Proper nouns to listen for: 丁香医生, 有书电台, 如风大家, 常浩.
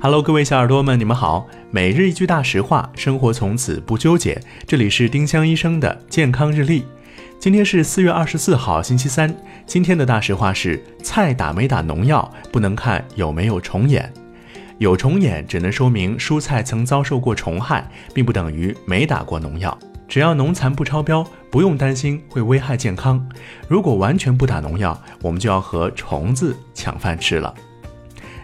Hello， 各位小耳朵们，你们好。每日一句大实话，生活从此不纠结。这里是丁香医生的健康日历。今天是4月24号星期三。今天的大实话是：菜打没打农药，不能看有没有虫眼。有虫眼只能说明蔬菜曾遭受过虫害，并不等于没打过农药。只要农残不超标，不用担心会危害健康。如果完全不打农药，我们就要和虫子抢饭吃了。